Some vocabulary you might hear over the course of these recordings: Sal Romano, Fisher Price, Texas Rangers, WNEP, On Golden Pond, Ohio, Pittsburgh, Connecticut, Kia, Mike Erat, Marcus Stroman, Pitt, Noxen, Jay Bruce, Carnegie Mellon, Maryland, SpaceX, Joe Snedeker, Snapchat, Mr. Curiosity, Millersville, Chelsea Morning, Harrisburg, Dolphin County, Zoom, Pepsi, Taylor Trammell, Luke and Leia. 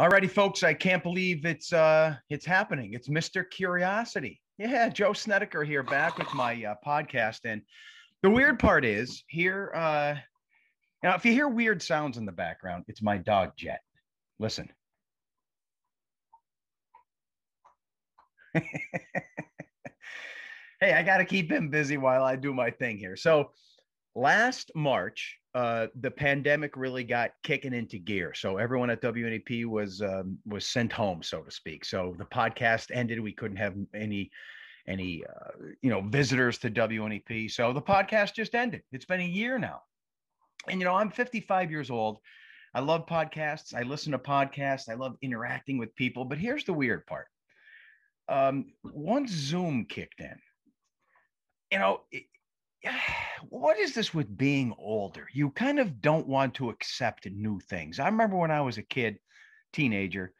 Alrighty, folks, I can't believe it's happening. It's Mr. Curiosity. Yeah, Joe Snedeker here, back with my podcast. And the weird part is here, now if you hear weird sounds in the background, it's my dog, Jet. Listen. Hey, I got to keep him busy while I do my thing here. So last March, the pandemic really got kicking into gear. So everyone at WNEP was sent home, so to speak. So the podcast ended. We couldn't have any visitors to WNEP. So the podcast just ended. It's been a year now. And, you know, I'm 55 years old. I love podcasts. I listen to podcasts. I love interacting with people. But here's the weird part. Once Zoom kicked in, you know, what is this with being older? You kind of don't want to accept new things. I remember when I was a kid, teenager,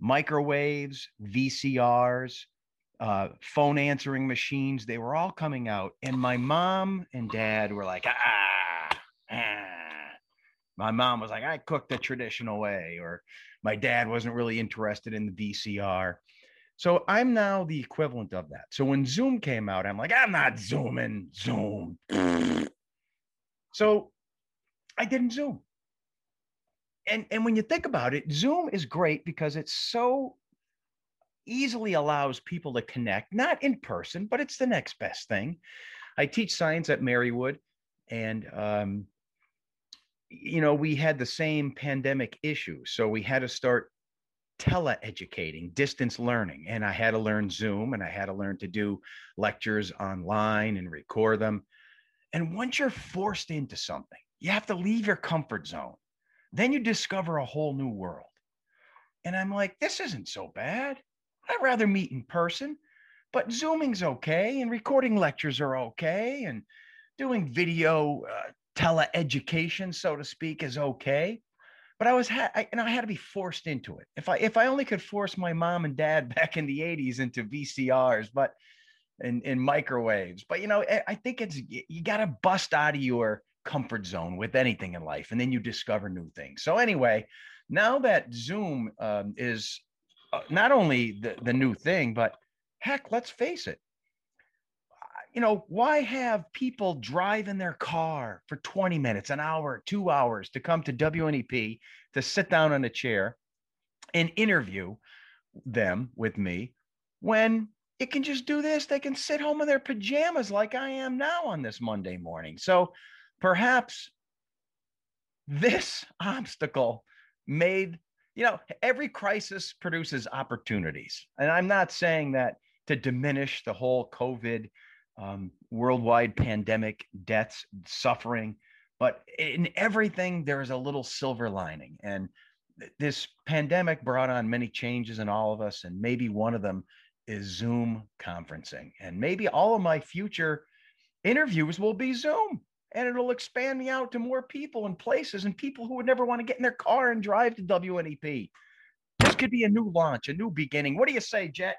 microwaves, VCRs, phone answering machines, they were all coming out. And my mom and dad were like, My mom was like, I cook the traditional way, or my dad wasn't really interested in the VCR. So I'm now the equivalent of that. So when Zoom came out, I'm like, I'm not Zooming, Zoom. So I didn't Zoom. And when you think about it, Zoom is great because it so easily allows people to connect, not in person, but it's the next best thing. I teach science at Marywood, and you know, we had the same pandemic issue. So we had to start teleeducating, distance learning. And I had to learn Zoom, and I had to learn to do lectures online and record them. And once you're forced into something, you have to leave your comfort zone. Then you discover a whole new world. And I'm like, this isn't so bad. I'd rather meet in person, but Zooming's okay. And recording lectures are okay. And doing video teleeducation, so to speak, is okay. But I had to be forced into it. If I only could force my mom and dad back in the 80s into VCRs, but and microwaves. But, you know, I think it's, you got to bust out of your comfort zone with anything in life, and then you discover new things. So anyway, now that Zoom is not only the new thing, but heck, let's face it. You know, why have people drive in their car for 20 minutes, an hour, 2 hours to come to WNEP to sit down on a chair and interview them with me when it can just do this? They can sit home in their pajamas like I am now on this Monday morning. So perhaps this obstacle made, you know, every crisis produces opportunities. And I'm not saying that to diminish the whole COVID worldwide pandemic, deaths, suffering, but in everything, there is a little silver lining. And this pandemic brought on many changes in all of us. And maybe one of them is Zoom conferencing. And maybe all of my future interviews will be Zoom, and it'll expand me out to more people and places and people who would never want to get in their car and drive to WNEP. This could be a new launch, a new beginning. What do you say, Jet?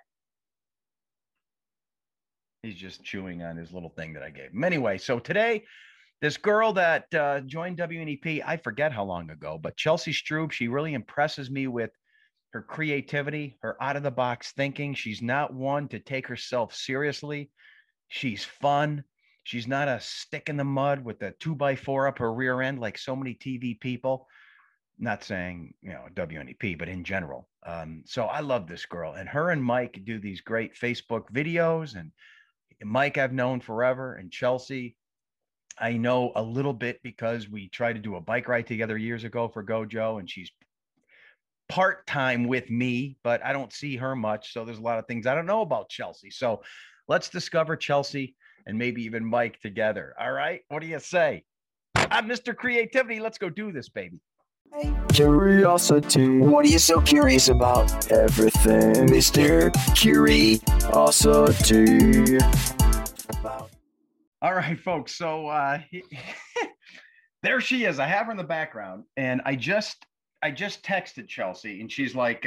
He's just chewing on his little thing that I gave him. Anyway, so today, this girl that joined WNEP, I forget how long ago, but Chelsea Strub, she really impresses me with her creativity, her out-of-the-box thinking. She's not one to take herself seriously. She's fun. She's not a stick in the mud with a 2x4 up her rear end like so many TV people. Not saying, you know, WNEP, but in general. So I love this girl. And her and Mike do these great Facebook videos, and Mike, I've known forever, and Chelsea, I know a little bit because we tried to do a bike ride together years ago for Gojo, and she's part-time with me, but I don't see her much, so there's a lot of things I don't know about Chelsea. So let's discover Chelsea and maybe even Mike together. All right? What do you say? I'm Mr. Creativity. Let's go do this, baby. Curiosity, what are you so curious about? Everything, Mr. Curiosity. All right, folks, so there she is. I have her in the background, and I just texted Chelsea, and she's like,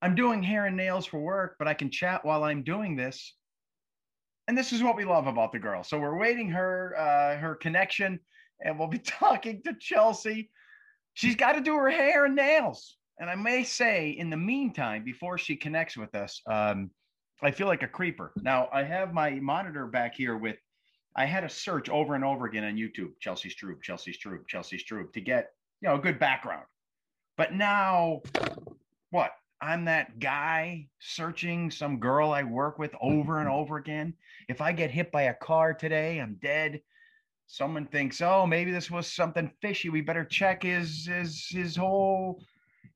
I'm doing hair and nails for work, but I can chat while I'm doing this. And this is what we love about the girl. So we're waiting her connection. And we'll be talking to Chelsea. She's got to do her hair and nails. And I may say, in the meantime, before she connects with us, I feel like a creeper. Now, I have my monitor back here with, I had to search over and over again on YouTube, Chelsea Strub, Chelsea Strub, Chelsea Strub, to get, you know, a good background. But now, what? I'm that guy searching some girl I work with over and over again. If I get hit by a car today, I'm dead. Someone thinks, oh, maybe this was something fishy. We better check his whole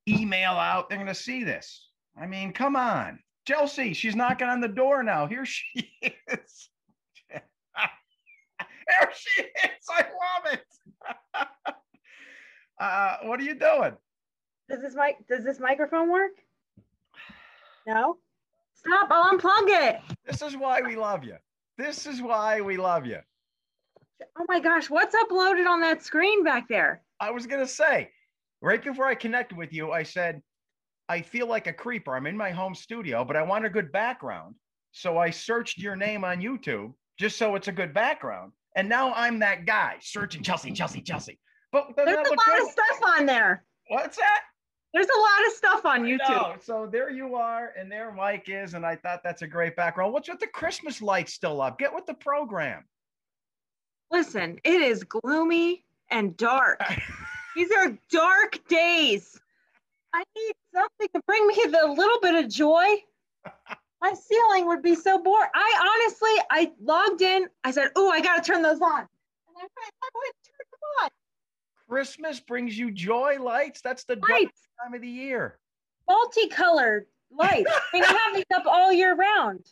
email out. They're going to see this. I mean, come on. Chelsea, she's knocking on the door now. Here she is. There she is. I love it. What are you doing? Does this microphone work? No? Stop, I'll unplug it. This is why we love you. This is why we love you. Oh my gosh, what's uploaded on that screen back there? I was going to say, right before I connected with you, I said, I feel like a creeper. I'm in my home studio, but I want a good background. So I searched your name on YouTube just so it's a good background. And now I'm that guy searching Chelsea, Chelsea, Chelsea. But there's a lot of stuff on there. What's that? There's a lot of stuff on YouTube. So there you are, and there Mike is, and I thought that's a great background. What's with the Christmas lights still up? Get with the program. Listen, it is gloomy and dark. These are dark days. I need something to bring me the little bit of joy. My ceiling would be so bored. I logged in. I said, oh, I got to turn those on. And I went to turn them on. Christmas brings you joy, lights. That's the time of the year. Multicolored lights. They have these up all year round.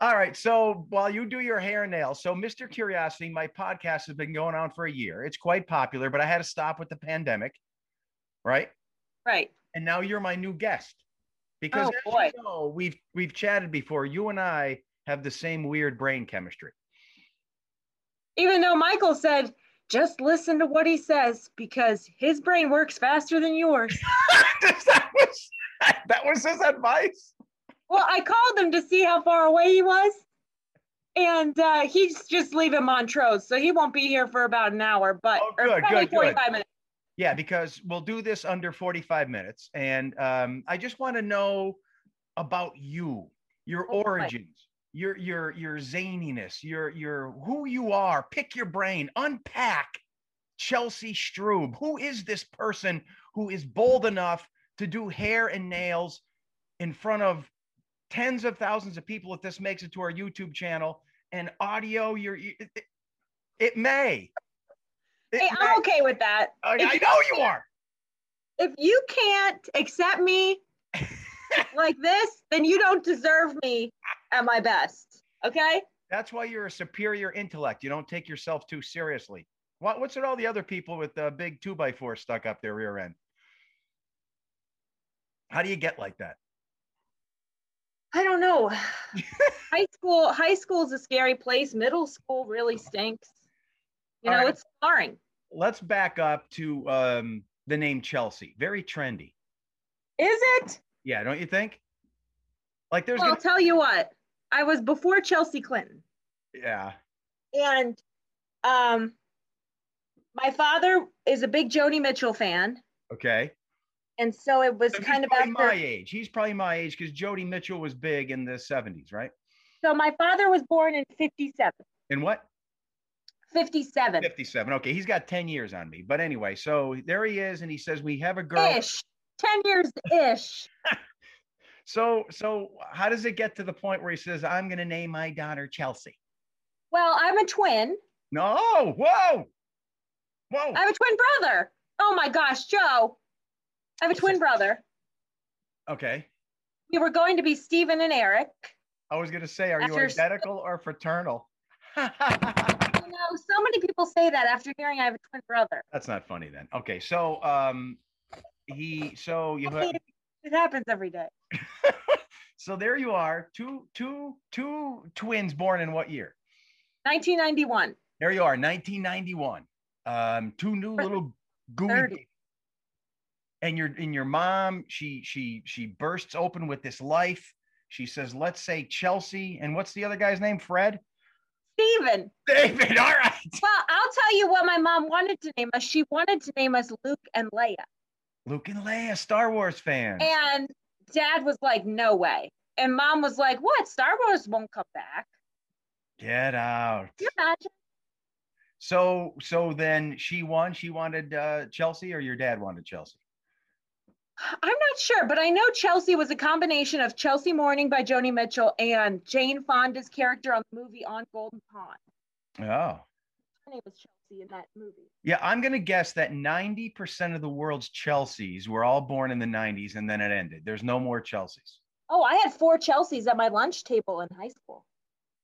All right. So while you do your hair and nails, so Mr. Curiosity, my podcast has been going on for a year. It's quite popular, but I had to stop with the pandemic. Right? Right. And now you're my new guest. Because as you know, we've chatted before. You and I have the same weird brain chemistry. Even though Michael said, just listen to what he says because his brain works faster than yours. that was his advice. Well, I called him to see how far away he was. And he's just leaving Montrose. So he won't be here for about an hour, but probably 45 minutes. Yeah, because we'll do this under 45 minutes. And I just want to know about you, your origins, your zaniness, your who you are. Pick your brain, unpack Chelsea Strub. Who is this person who is bold enough to do hair and nails in front of tens of thousands of people if this makes it to our YouTube channel and audio? It may. Hey, I'm okay with that. I know you are. If you can't accept me like this, then you don't deserve me at my best, okay? That's why you're a superior intellect. You don't take yourself too seriously. What's with all the other people with the big 2x4 stuck up their rear end? How do you get like that? I don't know. High school is a scary place. Middle school really stinks. You know, it's boring. Let's back up to the name Chelsea. Very trendy. Is it? Yeah, don't you think? Like, there's. Well, I'll tell you what. I was before Chelsea Clinton. Yeah. And my father is a big Joni Mitchell fan. Okay. And so it was kind of my age. He's probably my age because Joni Mitchell was big in the 70s, right? So my father was born in 57. In what? 57. 57. Okay, he's got 10 years on me. But anyway, so there he is, and he says, we have a girl. Ish. 10 years-ish. So how does it get to the point where he says, I'm going to name my daughter Chelsea? Well, I'm a twin. No. Whoa. Whoa. I have a twin brother. Oh, my gosh, Joe. I have a twin brother. Okay. We were going to be Steven and Eric. I was going to say, are you identical or fraternal? No, so many people say that after hearing I have a twin brother. That's not funny then. Okay, so it happens every day. So there you are, two twins born in what year? 1991. There you are, 1991. Two new little gooey. And your mom, she bursts open with this life. She says, let's say Chelsea, and what's the other guy's name? Fred? Steven. David, all right. Well, I'll tell you what my mom wanted to name us. She wanted to name us Luke and Leia. Luke and Leia, Star Wars fan. And Dad was like, no way. And Mom was like, what? Star Wars won't come back. Get out. Can you imagine? So then she won. She wanted Chelsea, or your dad wanted Chelsea? I'm not sure, but I know Chelsea was a combination of Chelsea Morning by Joni Mitchell and Jane Fonda's character on the movie On Golden Pond. Oh. Her name was Chelsea in that movie. Yeah, I'm going to guess that 90% of the world's Chelseas were all born in the 90s, and then it ended. There's no more Chelseas. Oh, I had 4 Chelseas at my lunch table in high school.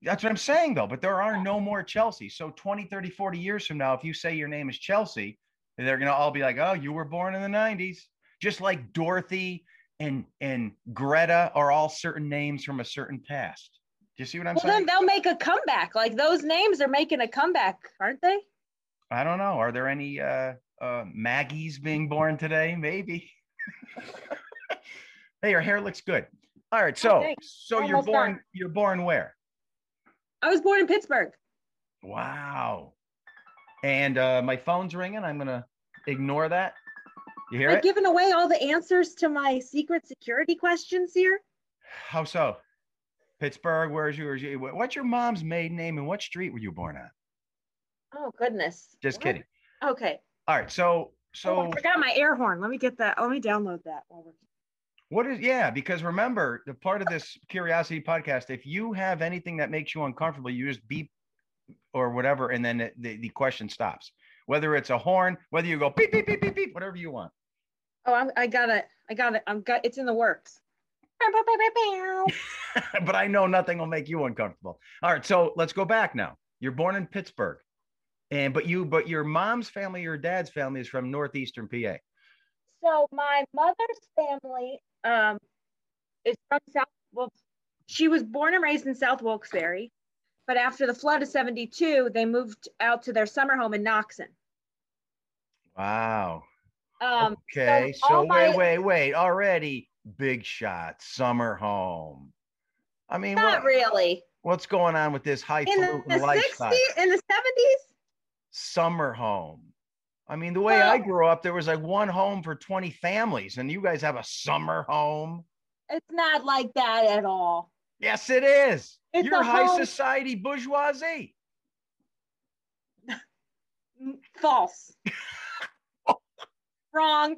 That's what I'm saying, though, but there are no more Chelseas. So 20, 30, 40 years from now, if you say your name is Chelsea, they're going to all be like, oh, you were born in the 90s. Just like Dorothy and Greta are all certain names from a certain past. Do you see what I'm saying? Well, then they'll make a comeback. Like, those names are making a comeback, aren't they? I don't know. Are there any Maggies being born today? Maybe. Hey, your hair looks good. All right, so you're born where? I was born in Pittsburgh. Wow. And my phone's ringing. I'm going to ignore that. You hear it? Giving away all the answers to my secret security questions here. How so? Pittsburgh, where's you? What's your mom's maiden name and what street were you born on? Oh, goodness. Just kidding. Okay. All right. So I forgot my air horn. Let me get that. Let me download that while we're. Because remember, the part of this Curiosity podcast, if you have anything that makes you uncomfortable, you just beep or whatever, and then the question stops. Whether it's a horn, whether you go beep, beep, beep, beep, beep, whatever you want. Oh, I got it. It's in the works. But I know nothing will make you uncomfortable. All right, so let's go back now. You're born in Pittsburgh, but your mom's family, your dad's family is from northeastern PA. So my mother's family is from South Wilkes. She was born and raised in South Wilkes-Barre, but after the flood of 72, they moved out to their summer home in Noxen. Wow. Okay, so wait. Already big shot, summer home. I mean, not really. What's going on with this highfalutin lifestyle? In the 70s? Summer home. I mean, the way I grew up, there was like one home for 20 families, and you guys have a summer home. It's not like that at all. Yes, it is. It's You're high home. Society bourgeoisie. False. Wrong.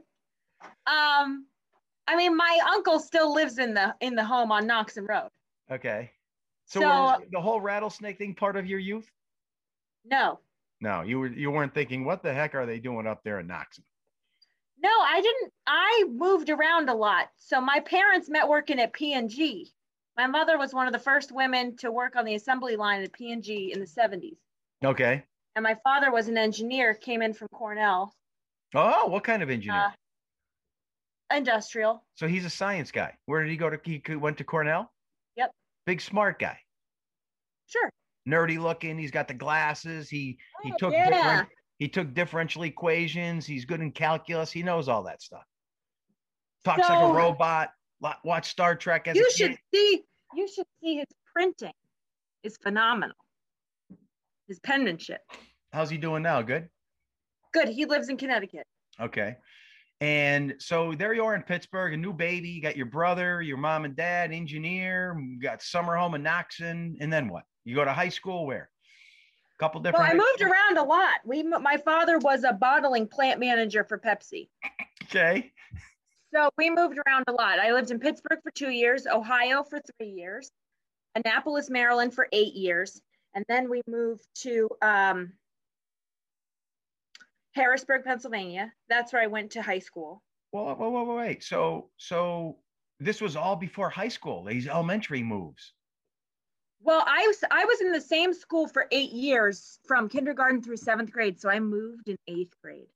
I mean, my uncle still lives in the home on Noxen Road. Okay. So was the whole rattlesnake thing part of your youth? No. No, you weren't thinking, what the heck are they doing up there in Knoxville? No, I didn't. I moved around a lot. So my parents met working at P&G. My mother was one of the first women to work on the assembly line at P&G in the 70s. Okay. And my father was an engineer, came in from Cornell. Oh, what kind of engineer? Industrial. So he's a science guy. Where did he go to? He went to Cornell? Yep. Big smart guy. Sure. Nerdy looking. He's got the glasses. He took differential equations. He's good in calculus. He knows all that stuff. Talks like a robot. Watch Star Trek as a kid. You should see his printing. It's phenomenal. His penmanship. How's he doing now? Good? Good. He lives in Connecticut. Okay. And so there you are in Pittsburgh, a new baby. You got your brother, your mom and dad, engineer. You got summer home in Knoxen. And then what? You go to high school where? A couple different. Well, I moved around a lot. My father was a bottling plant manager for Pepsi. Okay. So we moved around a lot. I lived in Pittsburgh for 2 years, Ohio for 3 years, Annapolis, Maryland for 8 years. And then we moved to Harrisburg, Pennsylvania. That's where I went to high school. Well, wait. So this was all before high school, these elementary moves. Well, I was in the same school for 8 years from kindergarten through 7th grade. So I moved in 8th grade.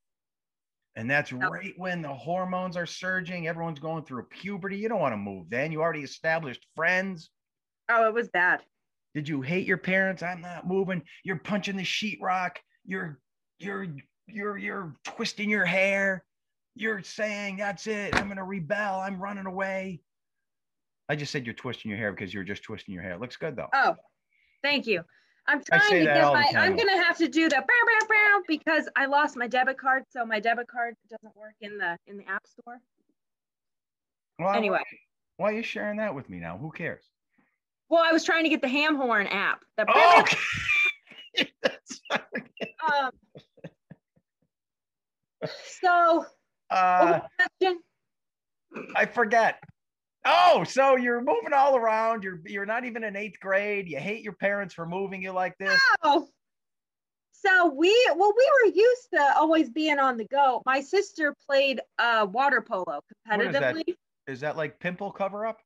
And that's right when the hormones are surging. Everyone's going through puberty. You don't want to move then. You already established friends. Oh, it was bad. Did you hate your parents? I'm not moving. You're punching the sheetrock. You're twisting your hair. You're saying, that's it. I'm going to rebel. I'm running away. I just said you're twisting your hair because you're just twisting your hair. It looks good, though. Oh, thank you. I'm trying to get my, I'm going to have to do the bow, bow, bow, because I lost my debit card. So my debit card doesn't work in the app store. Well, anyway. Why are you sharing that with me now? Who cares? Well, I was trying to get the Ham Horn app. The oh, okay. So, question? I forget. Oh, so you're moving all around. You're not even in eighth grade. You hate your parents for moving you like this. Oh, so we were used to always being on the go. My sister played water polo competitively. Is that like pimple cover up?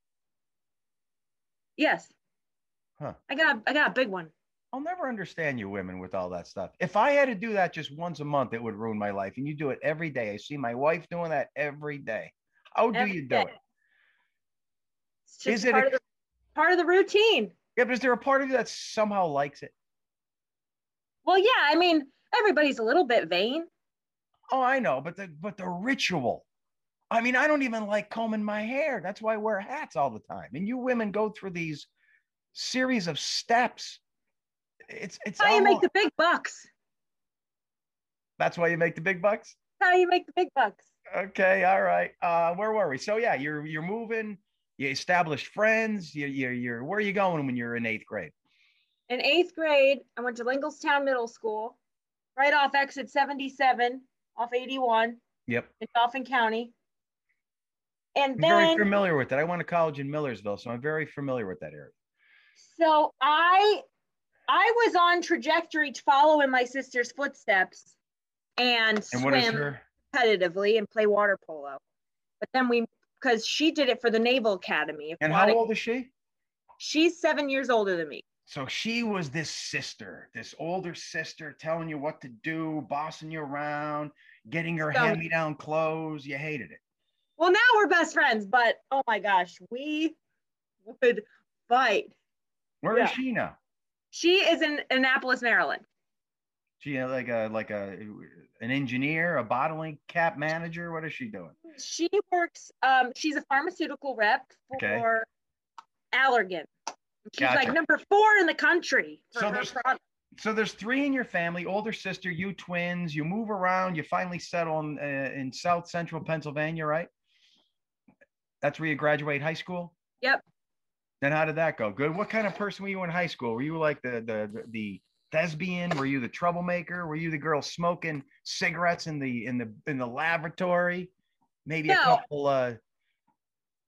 Yes. Huh. I got a big one. I'll never understand you women with all that stuff. If I had to do that just once a month, it would ruin my life. And you do it every day. I see my wife doing that every day. How do you do it? It's just part of the routine. Yeah, but is there a part of you that somehow likes it? Well, yeah. I mean, everybody's a little bit vain. Oh, I know. But the ritual. I mean, I don't even like combing my hair. That's why I wear hats all the time. And you women go through these series of steps. It's how you make the big bucks. That's why you make the big bucks? How you make the big bucks. Okay, all right. Where were we? So yeah, you're moving, you established friends, you're where are you going when you're in eighth grade? In eighth grade, I went to Linglestown Middle School, right off exit 77, off 81. Yep. In Dolphin County. And then, I'm very familiar with that. I went to college in Millersville, so I'm very familiar with that area. So I was on trajectory to follow in my sister's footsteps and swim competitively and play water polo. But then because she did it for the Naval Academy. And how old is she? She's 7 years older than me. So she was this sister, this older sister telling you what to do, bossing you around, getting your hand-me-down clothes. You hated it. Well, now we're best friends, but oh my gosh, we would fight. Where is she now? She is in Annapolis, Maryland. She like an engineer, a bottling cap manager. What is she doing? She works. She's a pharmaceutical rep for Allergan. She's like number 4 in the country for her product. So there's 3 in your family, older sister, you twins. You move around. You finally settle in South Central Pennsylvania, right? That's where you graduate high school? Yep. Then how did that go? Good. What kind of person were you in high school? Were you like the thespian? Were you the troublemaker? Were you the girl smoking cigarettes in the laboratory? Maybe no. a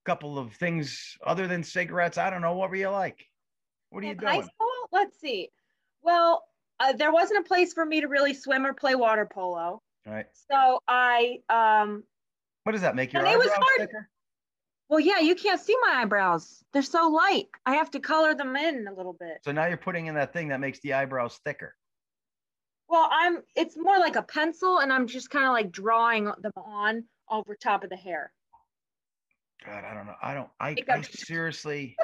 couple of things other than cigarettes. I don't know. What were you like? What are you doing? High school? Let's see. Well, there wasn't a place for me to really swim or play water polo. All right. So I. What does that make your eyebrows thicker? Well, yeah, you can't see my eyebrows. They're so light. I have to color them in a little bit. So now you're putting in that thing that makes the eyebrows thicker. Well, it's more like a pencil, and I'm just kind of like drawing them on over top of the hair. God, I don't know. I seriously,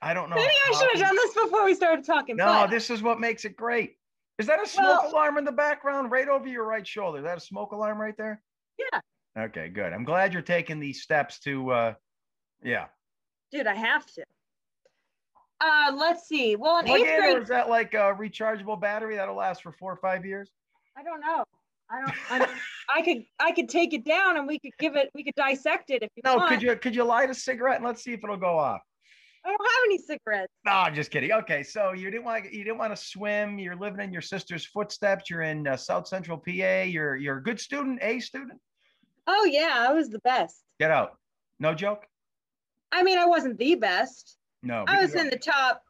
I don't know. Maybe I should have done this before we started talking. No, but this is what makes it great. Is that a smoke alarm in the background right over your right shoulder? Is that a smoke alarm right there? Yeah. Okay, good. I'm glad you're taking these steps to, Dude, I have to. Let's see. Well, in eighth grade, is that like a rechargeable battery that'll last for 4 or 5 years? I don't know. I could take it down and we could dissect it if you want. No, could you light a cigarette and let's see if it'll go off? I don't have any cigarettes. No, I'm just kidding. Okay, so you didn't want to swim. You're living in your sister's footsteps. You're in South Central PA. You're a good student, A student. Oh, yeah, I was the best. Get out. No joke? I mean, I wasn't the best. No. I was in the top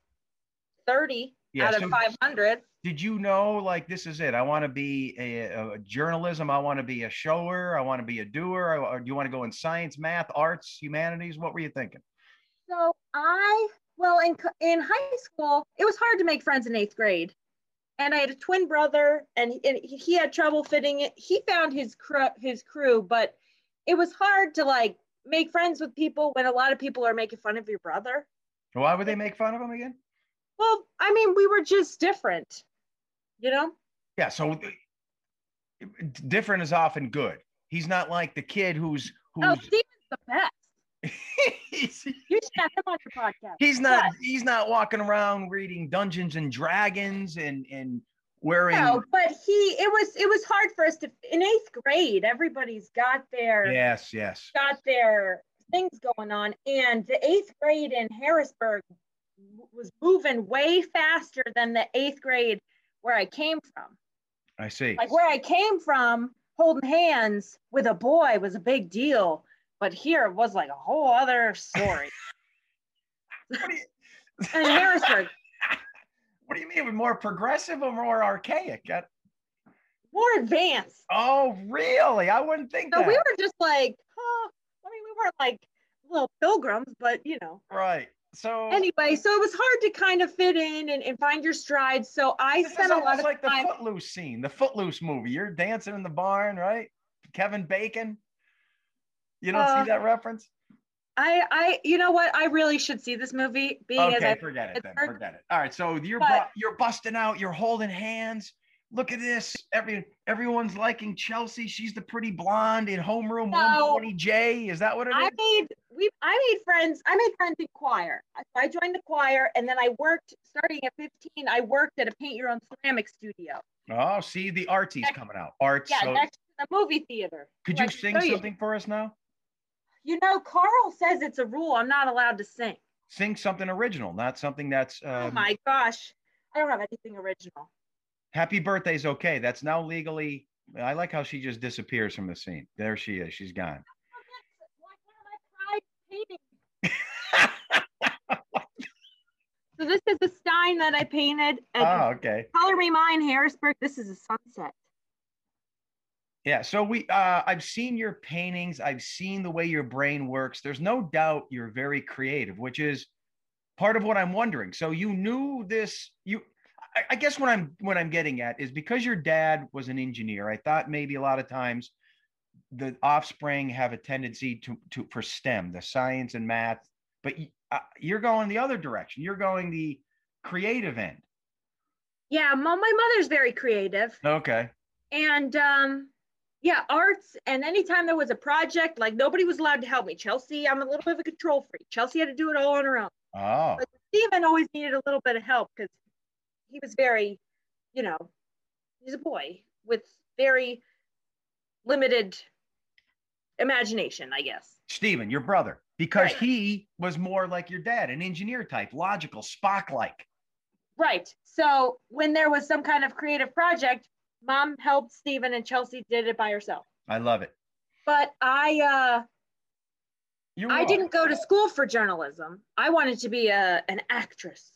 30 out of 500. Did you know, like, this is it? I want to be a journalism. I want to be a shower. I want to be a doer. Or do you want to go in science, math, arts, humanities? What were you thinking? So in high school, it was hard to make friends in eighth grade. And I had a twin brother, and he had trouble fitting it. He found his crew, but it was hard to like make friends with people when a lot of people are making fun of your brother. Why would they make fun of him again? Well, I mean, we were just different, you know? Yeah, so different is often good. He's not like the kid who's... Steven's the best. You should have him on your podcast. He's not walking around reading Dungeons and Dragons and wearing. No, but it was hard for us to in 8th grade. Everybody's got their got their things going on, and the 8th grade in Harrisburg was moving way faster than the 8th grade where I came from. I see. Like where I came from, holding hands with a boy was a big deal. But here it was like a whole other story. And Harrisburg. What do you mean? More progressive or more archaic? More advanced. Oh, really? I wouldn't think so that. So we were just like, huh? I mean, we weren't like little pilgrims, but you know. Right. So anyway, so it was hard to kind of fit in and find your stride. So I spent a lot of like time. It's like the Footloose scene, the Footloose movie. You're dancing in the barn, right? Kevin Bacon. You don't see that reference? I you know what? I really should see this movie. Forget it. All right, so you're busting out. You're holding hands. Look at this. Everyone's liking Chelsea. She's the pretty blonde in homeroom 120J. Is that what it is? I made friends in choir. I joined the choir, and then I worked starting at 15. I worked at a paint your own ceramic studio. Oh, see the artie's coming out. Arts. Yeah, so next to the movie theater. Could you sing something for us now? You know, Carl says it's a rule. I'm not allowed to sing. Sing something original, not something that's. Oh my gosh, I don't have anything original. Happy birthday's okay. That's now legally. I like how she just disappears from the scene. There she is. She's gone. So this is a Stein that I painted. Oh, okay. Color me mine, Harrisburg. This is a sunset. Yeah, so I've seen your paintings. I've seen the way your brain works. There's no doubt you're very creative, which is part of what I'm wondering. So you knew this. I guess what I'm getting at is because your dad was an engineer, I thought maybe a lot of times the offspring have a tendency for STEM, the science and math. But you're going the other direction. You're going the creative end. Yeah, my mother's very creative. Okay. And yeah, arts, and anytime there was a project, like nobody was allowed to help me. Chelsea, I'm a little bit of a control freak. Chelsea had to do it all on her own. Oh. But Steven always needed a little bit of help because he was very, you know, he's a boy with very limited imagination, I guess. Steven, your brother, because he was more like your dad, an engineer type, logical, Spock-like. Right. So when there was some kind of creative project, Mom helped Steven and Chelsea did it by herself. I love it. But I didn't go to school for journalism. I wanted to be an actress.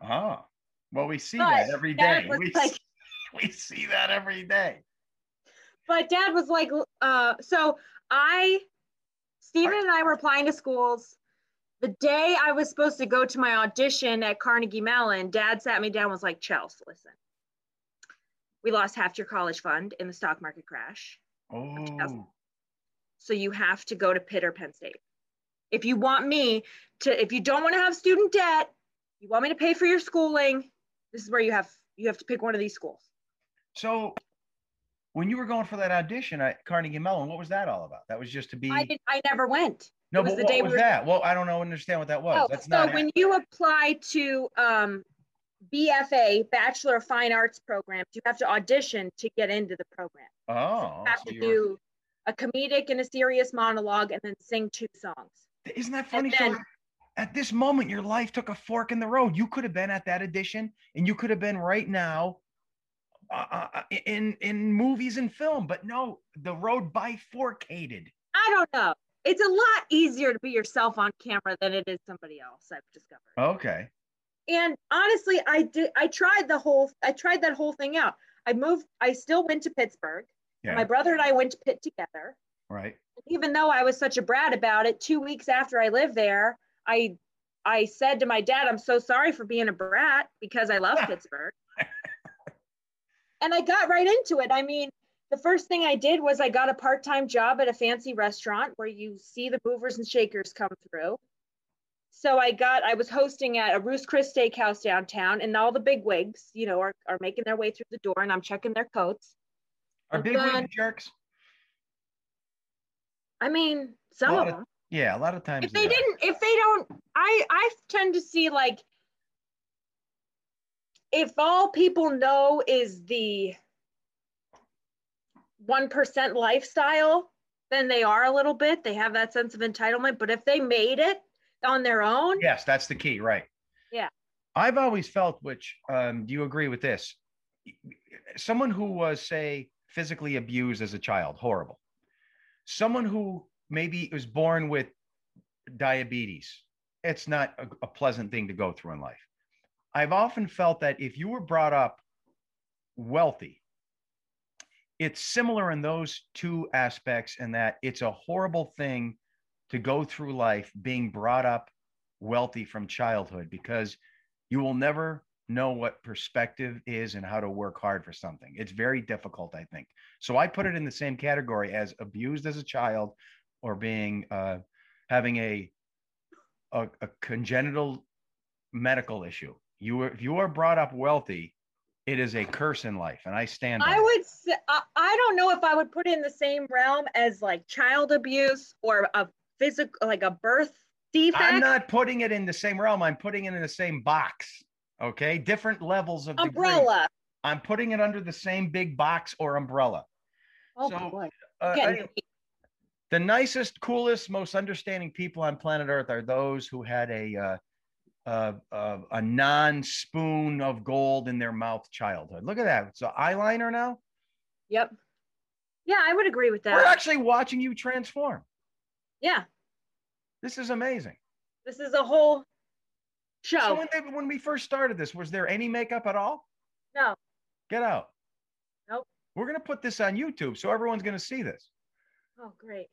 Oh, well, we see that every day. We see that every day. But Dad was like, Steven and I were applying to schools. The day I was supposed to go to my audition at Carnegie Mellon, Dad sat me down and was like, Chelsea, listen. We lost half your college fund in the stock market crash. Oh. So you have to go to Pitt or Penn State. If you want me to, if you don't want to have student debt, you want me to pay for your schooling, this is where you have to pick one of these schools. So when you were going for that audition at Carnegie Mellon, what was that all about? That was just to be. I never went. No, but what was that? Well, I don't know. Understand what that was. That's not. So when you apply to BFA, Bachelor of Fine Arts programs, you have to audition to get into the program. Oh. So you have to do a comedic and a serious monologue and then sing 2 songs. Isn't that funny? Then, so at this moment, your life took a fork in the road. You could have been at that audition and you could have been right now in movies and film, but no, the road bifurcated. I don't know. It's a lot easier to be yourself on camera than it is somebody else, I've discovered. Okay. And honestly, I tried that whole thing out. I still went to Pittsburgh. Yeah. My brother and I went to Pitt together. Right. And even though I was such a brat about it, 2 weeks after I lived there, I said to my dad, I'm so sorry for being a brat because I love Pittsburgh. And I got right into it. I mean, the first thing I did was I got a part-time job at a fancy restaurant where you see the movers and shakers come through. So I was hosting at a Ruth's Chris Steakhouse downtown, and all the bigwigs, you know, are making their way through the door, and I'm checking their coats. Are bigwigs jerks? I mean, some of them. Yeah, a lot of times. I tend to see, like, if all people know is the 1% lifestyle, then they are a little bit, they have that sense of entitlement. But if they made it on their own. Yes, that's the key, right? Yeah. I've always felt, which, do you agree with this? Someone who was, say, physically abused as a child, horrible. Someone who maybe was born with diabetes. It's not a pleasant thing to go through in life. I've often felt that if you were brought up wealthy, it's similar in those two aspects, in that it's a horrible thing to go through life being brought up wealthy from childhood, because you will never know what perspective is and how to work hard for something. It's very difficult, I think. So I put it in the same category as abused as a child, or being having a congenital medical issue. If you are brought up wealthy, it is a curse in life, and I stand. I would say, I don't know if I would put it in the same realm as like child abuse or a physical, like a birth defect. I'm not putting it in the same realm. I'm putting it in the same box. Okay, different levels of umbrella. Degree. I'm putting it under the same big box or umbrella. Oh, so, boy. The nicest, coolest, most understanding people on planet Earth are those who had a non-spoon of gold in their mouth childhood. Look at that. It's an eyeliner now. Yep. Yeah, I would agree with that. We're actually watching you transform. Yeah. This is amazing. This is a whole show. So when we first started this, was there any makeup at all? No. Get out. Nope. We're going to put this on YouTube, so everyone's going to see this. Oh, great.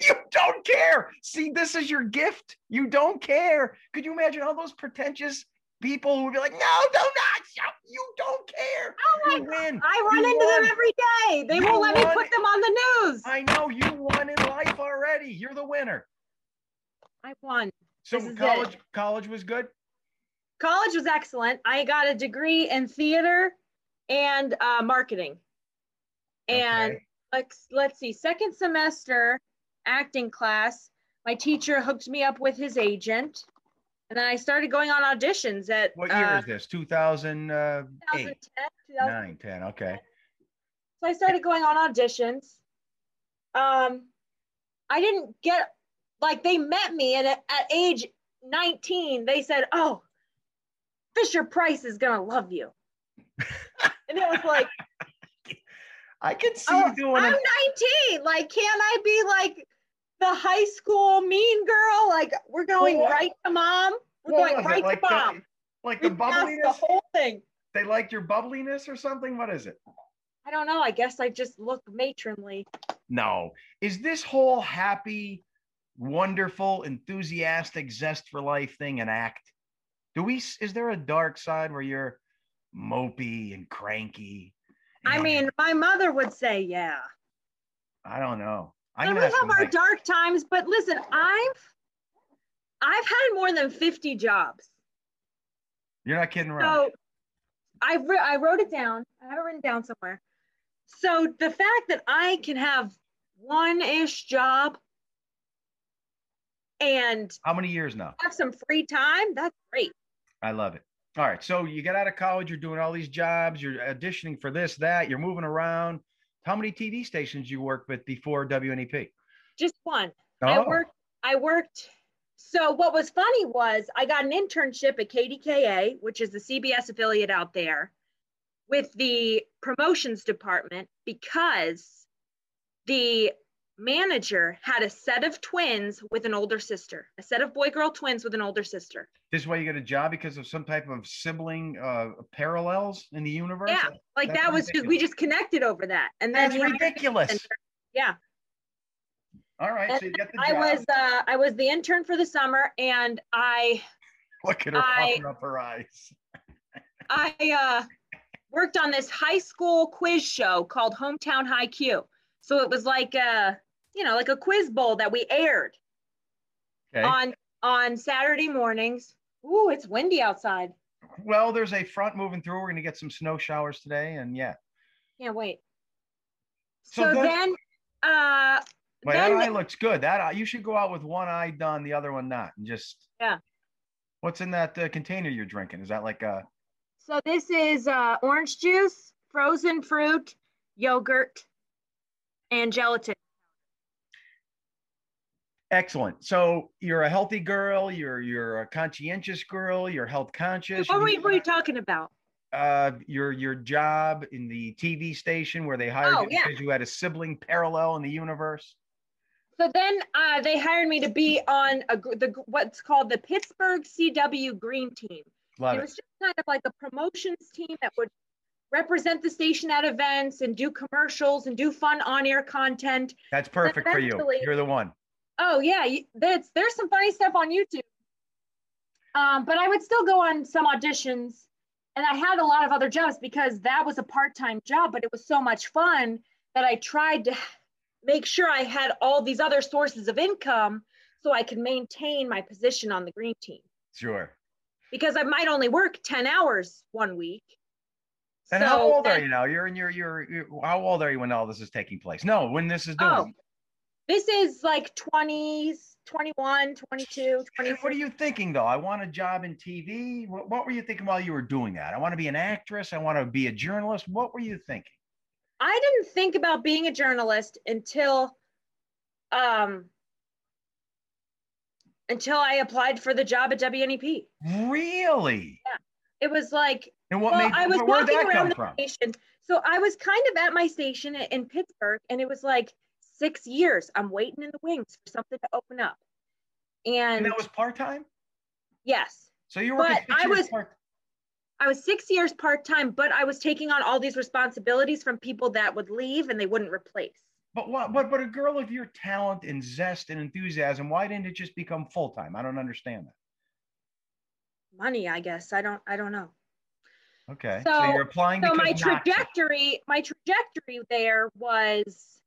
You don't care. See, this is your gift. You don't care. Could you imagine all those pretentious people who would be like, no, do not shout. You don't care. Oh, my God. I run into them every day. They won't let me put them on the news. I know. You won in life already. You're the winner. I won. So college was good? College was excellent. I got a degree in theater and marketing. And let's see, second semester acting class, my teacher hooked me up with his agent, and then I started going on auditions at what year is this? 2008, 2009, 10. Okay. So I started going on auditions. I didn't get, like, they met me and at age 19 they said, oh, Fisher Price is gonna love you. And it was like, I can see you doing it. I'm 19. Like, can I be like the high school mean girl? Like, we're going right to mom. We're going right to mom. Like the bubbliness? The whole thing. They liked your bubbliness or something? What is it? I don't know. I guess I just look matronly. No. Is this whole happy, wonderful, enthusiastic, zest for life thing an act? Is there a dark side where you're mopey and cranky? I mean, my mother would say, yeah. I don't know. And we have our dark times, but listen, I've had more than 50 jobs. You're not kidding around. So I wrote it down. I have it written down somewhere. So the fact that I can have one-ish job and how many years now? Have some free time, that's great. I love it. All right, so you get out of college, you're doing all these jobs, you're auditioning for this, that, you're moving around. How many TV stations you worked with before WNEP? Just one. Oh. I worked. So what was funny was I got an internship at KDKA, which is the CBS affiliate out there, with the promotions department, because the manager had a set of twins with an older sister, a set of boy-girl twins with an older sister. This is why you get a job, because of some type of sibling parallels in the universe? Yeah, like that was just, we just connected over that. And then that's ridiculous. Yeah. All right, so you get the job. I was the intern for the summer, and I... Look at her popping up her eyes. I worked on this high school quiz show called Hometown High Q. So it was like a quiz bowl that we aired on Saturday mornings. Ooh, it's windy outside. Well, there's a front moving through. We're going to get some snow showers today, and yeah. Can't wait. So then Wait, that eye looks good. That eye, you should go out with one eye done, the other one not, and just. Yeah. What's in that container you're drinking? Is that like a? So this is orange juice, frozen fruit, yogurt, and gelatin. Excellent. So you're a healthy girl. You're a conscientious girl. You're health conscious. What are you talking about? Your job in the TV station where they hired you because you had a sibling parallel in the universe. So then they hired me to be on what's called the Pittsburgh CW Green Team. Love it. It was just kind of like a promotions team that would represent the station at events and do commercials and do fun on-air content. That's perfect for you. You're the one. Oh, yeah. There's some funny stuff on YouTube. But I would still go on some auditions. And I had a lot of other jobs because that was a part-time job, but it was so much fun that I tried to make sure I had all these other sources of income so I could maintain my position on the Green Team. Sure. Because I might only work 10 hours one week. And so how old are you now? You're in your how old are you when all this is taking place? No, when this is doing. Oh, this is like 20s, 21, 22, 23. What are you thinking, though? I want a job in TV. What were you thinking while you were doing that? I want to be an actress. I want to be a journalist. What were you thinking? I didn't think about being a journalist until I applied for the job at WNEP. Really? Yeah. It was like, and I was walking around the station. So I was kind of at my station in Pittsburgh, and it was like 6 years. I'm waiting in the wings for something to open up. And that was part-time? Yes. So you were I was 6 years part-time, but I was taking on all these responsibilities from people that would leave and they wouldn't replace. But but a girl of your talent and zest and enthusiasm, why didn't it just become full-time? I don't understand that. Money, I guess. I don't know. Okay. So you're applying to my trajectory there was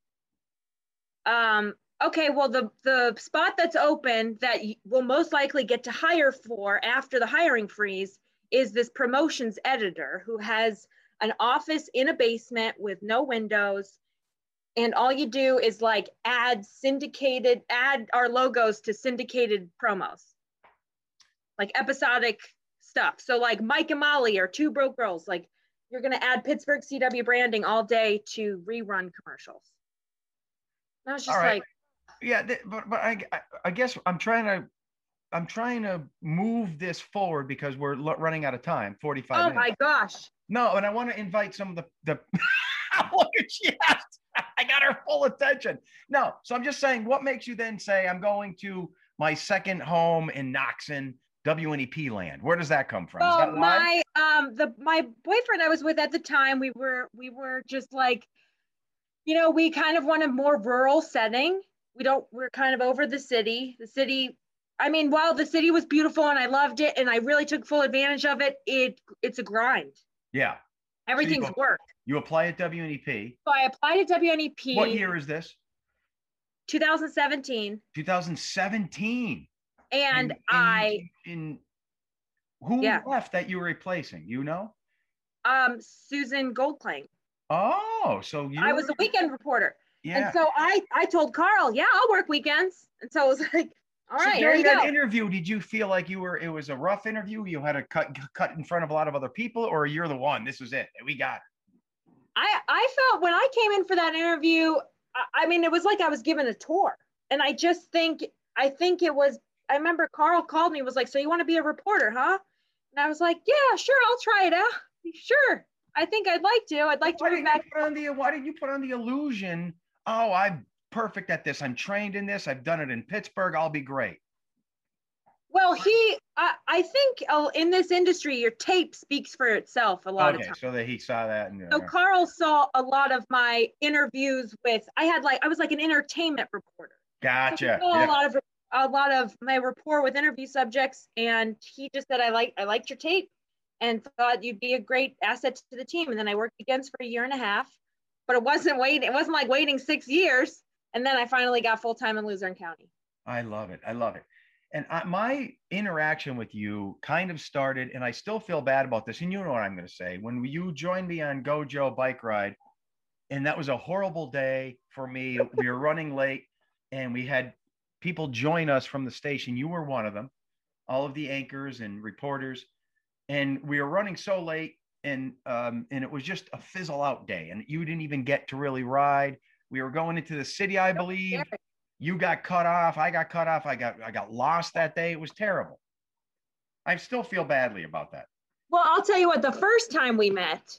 okay, well, the spot that's open that we'll most likely get to hire for after the hiring freeze is this promotions editor who has an office in a basement with no windows. And all you do is like add our logos to syndicated promos, like episodic stuff. So like Mike and Molly or Two Broke Girls, like you're going to add Pittsburgh CW branding all day to rerun commercials. I was just like, yeah, but I guess I'm trying to move this forward because we're running out of time. 45 minutes. Oh my gosh. No, and I want to invite some of the look at you. I got her full attention. No, so I'm just saying, what makes you then say I'm going to my second home in Noxen, WNEP land? Where does that come from? Is that my my boyfriend I was with at the time, we were just like, you know, we kind of want a more rural setting. We're kind of over the city. The city, I mean, while the city was beautiful and I loved it and I really took full advantage of it, it's a grind. Yeah. Everything's work. You apply at WNEP. So I applied at WNEP. What year is this? 2017. 2017. And who left that you were replacing? You know? Susan Goldklang. Oh, so I was a weekend reporter. Yeah. And so I told Carl, yeah, I'll work weekends. And so I was like, all right, here you go. During that interview, did you feel like it was a rough interview? You had to cut in front of a lot of other people, or you're the one, this was it, we got it? I felt when I came in for that interview, I mean, it was like I was given a tour. And I think it was, I remember Carl called me, was like, so you want to be a reporter, huh? And I was like, yeah, sure, I'll try it out. Sure. I think I'd like to. I'd like to move back. Why did you put on the illusion? Oh, I'm perfect at this. I'm trained in this. I've done it in Pittsburgh. I'll be great. Well, I think in this industry, your tape speaks for itself a lot of times. So that he saw that. And, so Carl saw a lot of my interviews I was like an entertainment reporter. Gotcha. So a lot of my rapport with interview subjects, and he just said, I liked your tape. And thought you'd be a great asset to the team. And then I worked against for a year and a half, but it wasn't like waiting 6 years. And then I finally got full-time in Luzerne County. I love it. I love it. And my interaction with you kind of started, and I still feel bad about this. And you know what I'm going to say. When you joined me on Gojo bike ride, and that was a horrible day for me. We were running late. and we had people join us from the station. You were one of them, all of the anchors and reporters. And we were running so late, and it was just a fizzle out day, and you didn't even get to really ride. We were going into the city, I believe. You got cut off. I got cut off. I got lost that day. It was terrible. I still feel badly about that. Well, I'll tell you what, the first time we met,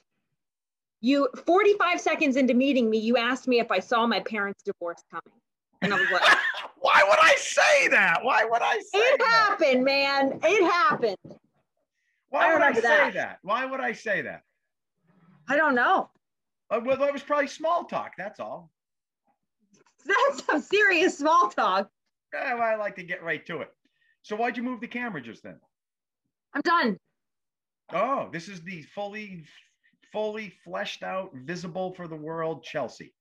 you 45 seconds into meeting me, you asked me if I saw my parents' divorce coming. And I was like, why would I say that? Why would I say that? It happened, man. It happened. Why would I say that? Why would I say that? I don't know. Well, that was probably small talk. That's all. That's some serious small talk. Well, I like to get right to it. So why'd you move the camera just then? I'm done. Oh, this is the fully fleshed out, visible for the world Chelsea.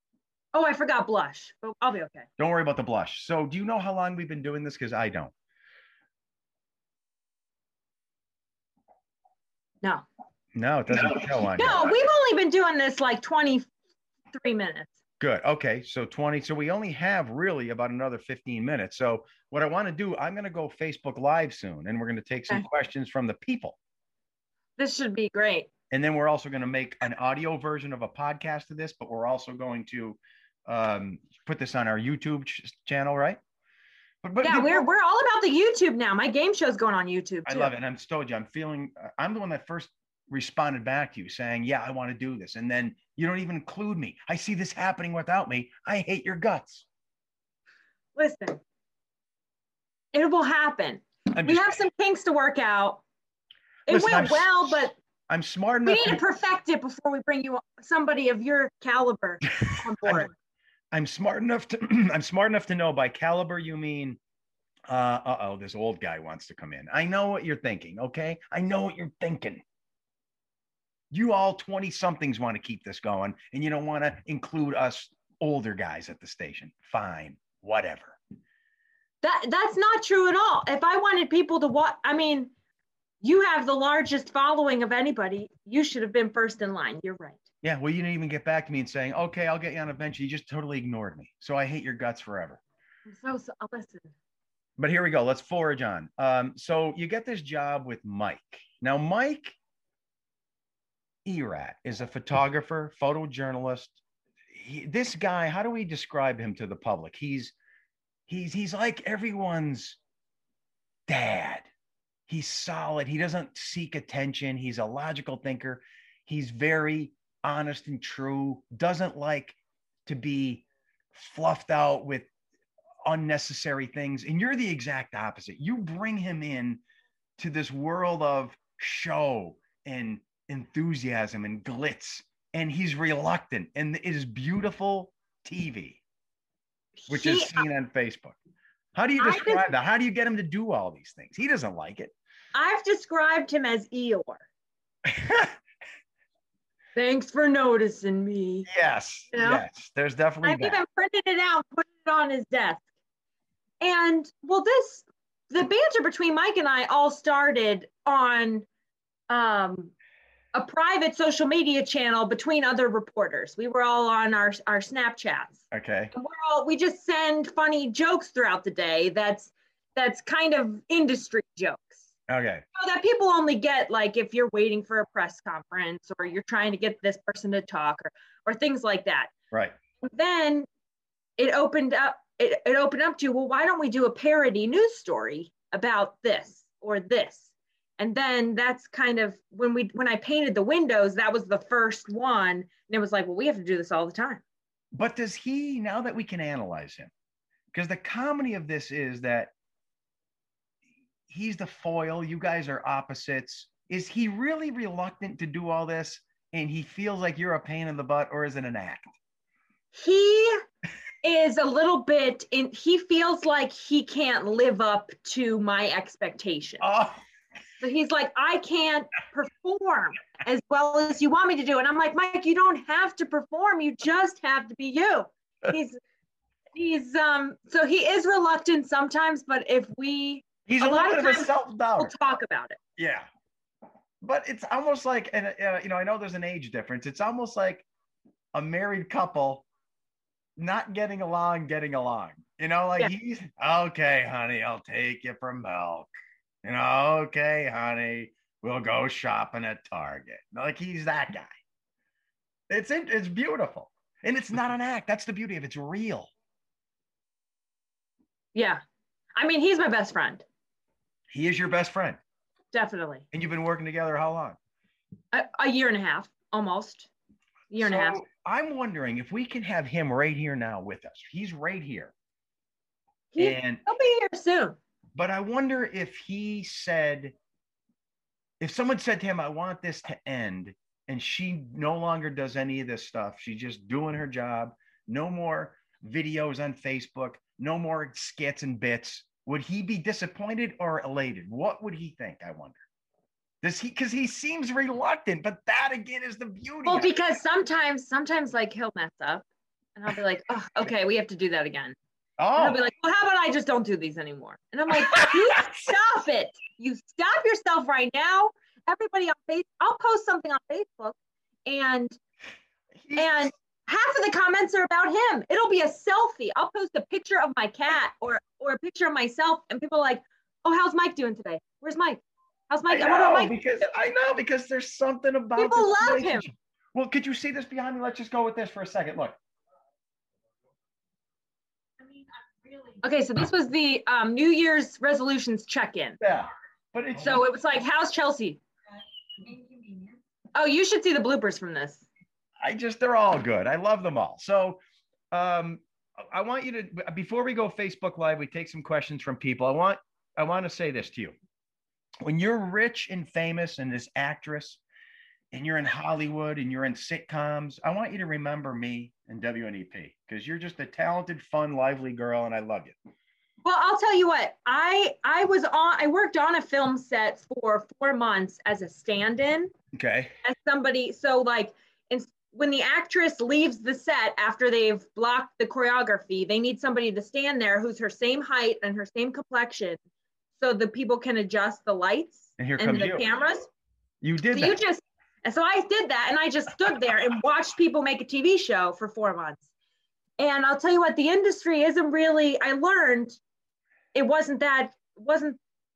Oh, I forgot blush, but I'll be okay. Don't worry about the blush. So do you know how long we've been doing this? Because I don't. No. No, it doesn't show on. No, we've only been doing this like 23 minutes. Good. Okay. So 20. So we only have really about another 15 minutes. So what I want to do, I'm going to go Facebook Live soon, and we're going to take some questions from the people. This should be great. And then we're also going to make an audio version of a podcast of this, but we're also going to put this on our YouTube channel, right? But yeah, we're all about the YouTube now. My game show's going on YouTube too. I love it. And I'm told you, I'm the one that first responded back to you saying, yeah, I want to do this. And then you don't even include me. I see this happening without me. I hate your guts. Listen, it will happen. We have some kinks to work out. It went well, but I'm smart enough. We need to perfect it before we bring you somebody of your caliber on board. I'm smart enough to know by caliber you mean this old guy wants to come in. I know what you're thinking, okay? I know what you're thinking. You all 20-somethings want to keep this going, and you don't want to include us older guys at the station. Fine, whatever. That's not true at all. If I wanted people to watch, I mean, you have the largest following of anybody. You should have been first in line. You're right. Yeah, well, you didn't even get back to me and saying, okay, I'll get you on eventually. You just totally ignored me. So I hate your guts forever. I'm so listen. But here we go. Let's forge on. So you get this job with Mike. Now, Mike Erat is a photographer, photojournalist. This guy, how do we describe him to the public? He's like everyone's dad. He's solid. He doesn't seek attention. He's a logical thinker. He's very honest and true, doesn't like to be fluffed out with unnecessary things. And you're the exact opposite. You bring him in to this world of show and enthusiasm and glitz, and he's reluctant, and it is beautiful TV, which is seen on Facebook. How do you describe that? How do you get him to do all these things? He doesn't like it. I've described him as Eeyore. Thanks for noticing me. Yes, you know? Yes. There's definitely I've even printed it out, put it on his desk. And, well, the banter between Mike and I all started on a private social media channel between other reporters. We were all on our Snapchats. Okay. And we just send funny jokes throughout the day. That's kind of industry jokes. Okay. So that people only get, like, if you're waiting for a press conference or you're trying to get this person to talk or things like that. Right. But then it opened up. It opened up to, well, why don't we do a parody news story about this or this? And then that's kind of when I painted the windows, that was the first one. And it was like, well, we have to do this all the time. But does he, now that we can analyze him, because the comedy of this is that he's the foil. You guys are opposites. Is he really reluctant to do all this, and he feels like you're a pain in the butt, or is it an act? He is a little bit, and he feels like he can't live up to my expectations. Oh. So he's like, I can't perform as well as you want me to do. And I'm like, Mike, you don't have to perform. You just have to be you. He's so he is reluctant sometimes, but if we he's a lot of a self-doubter. We'll talk about it. Yeah. But it's almost like, and I know there's an age difference. It's almost like a married couple not getting along, getting along. You know, like, he's, okay, honey, I'll take you for milk. You know, okay, honey, we'll go shopping at Target. Like, he's that guy. It's beautiful. And it's not an act. That's the beauty of it. It's real. Yeah. I mean, he's my best friend. He is your best friend. Definitely. And you've been working together how long? A year and a half, almost. Year and a half. I'm wondering if we can have him right here now with us. He's right here. He'll be here soon. But I wonder if if someone said to him, I want this to end, and she no longer does any of this stuff. She's just doing her job. No more videos on Facebook. No more skits and bits. Would he be disappointed or elated? What would he think, I wonder? Because he seems reluctant, but that again is the beauty. Well, because sometimes like he'll mess up and I'll be like, oh, okay, we have to do that again. Oh. And I'll be like, well, how about I just don't do these anymore? And I'm like, you stop it. You stop yourself right now. Everybody on Facebook, I'll post something on Facebook and half of the comments are about him. It'll be a selfie. I'll post a picture of my cat or a picture of myself and people are like, oh, how's Mike doing today? Where's Mike? How's Mike? I know because there's something about people love him. Well, could you see this behind me? Let's just go with this for a second. Look. I mean, I'm really okay. So this was the New Year's resolutions check-in. Yeah, but it's so it was like, how's Chelsea? Oh, you should see the bloopers from this. They're all good. I love them all. So, I want you to, before we go Facebook Live, we take some questions from people. I want to say this to you. When you're rich and famous and this actress and you're in Hollywood and you're in sitcoms, I want you to remember me and WNEP because you're just a talented, fun, lively girl. And I love you. Well, I'll tell you what, I worked on a film set for 4 months as a stand-in. Okay. As somebody. So like when the actress leaves the set after they've blocked the choreography, they need somebody to stand there who's her same height and her same complexion. So the people can adjust the lights and the cameras. You did so that. So I did that, and I just stood there and watched people make a TV show for 4 months. And I'll tell you what, the industry isn't really. I learned it wasn't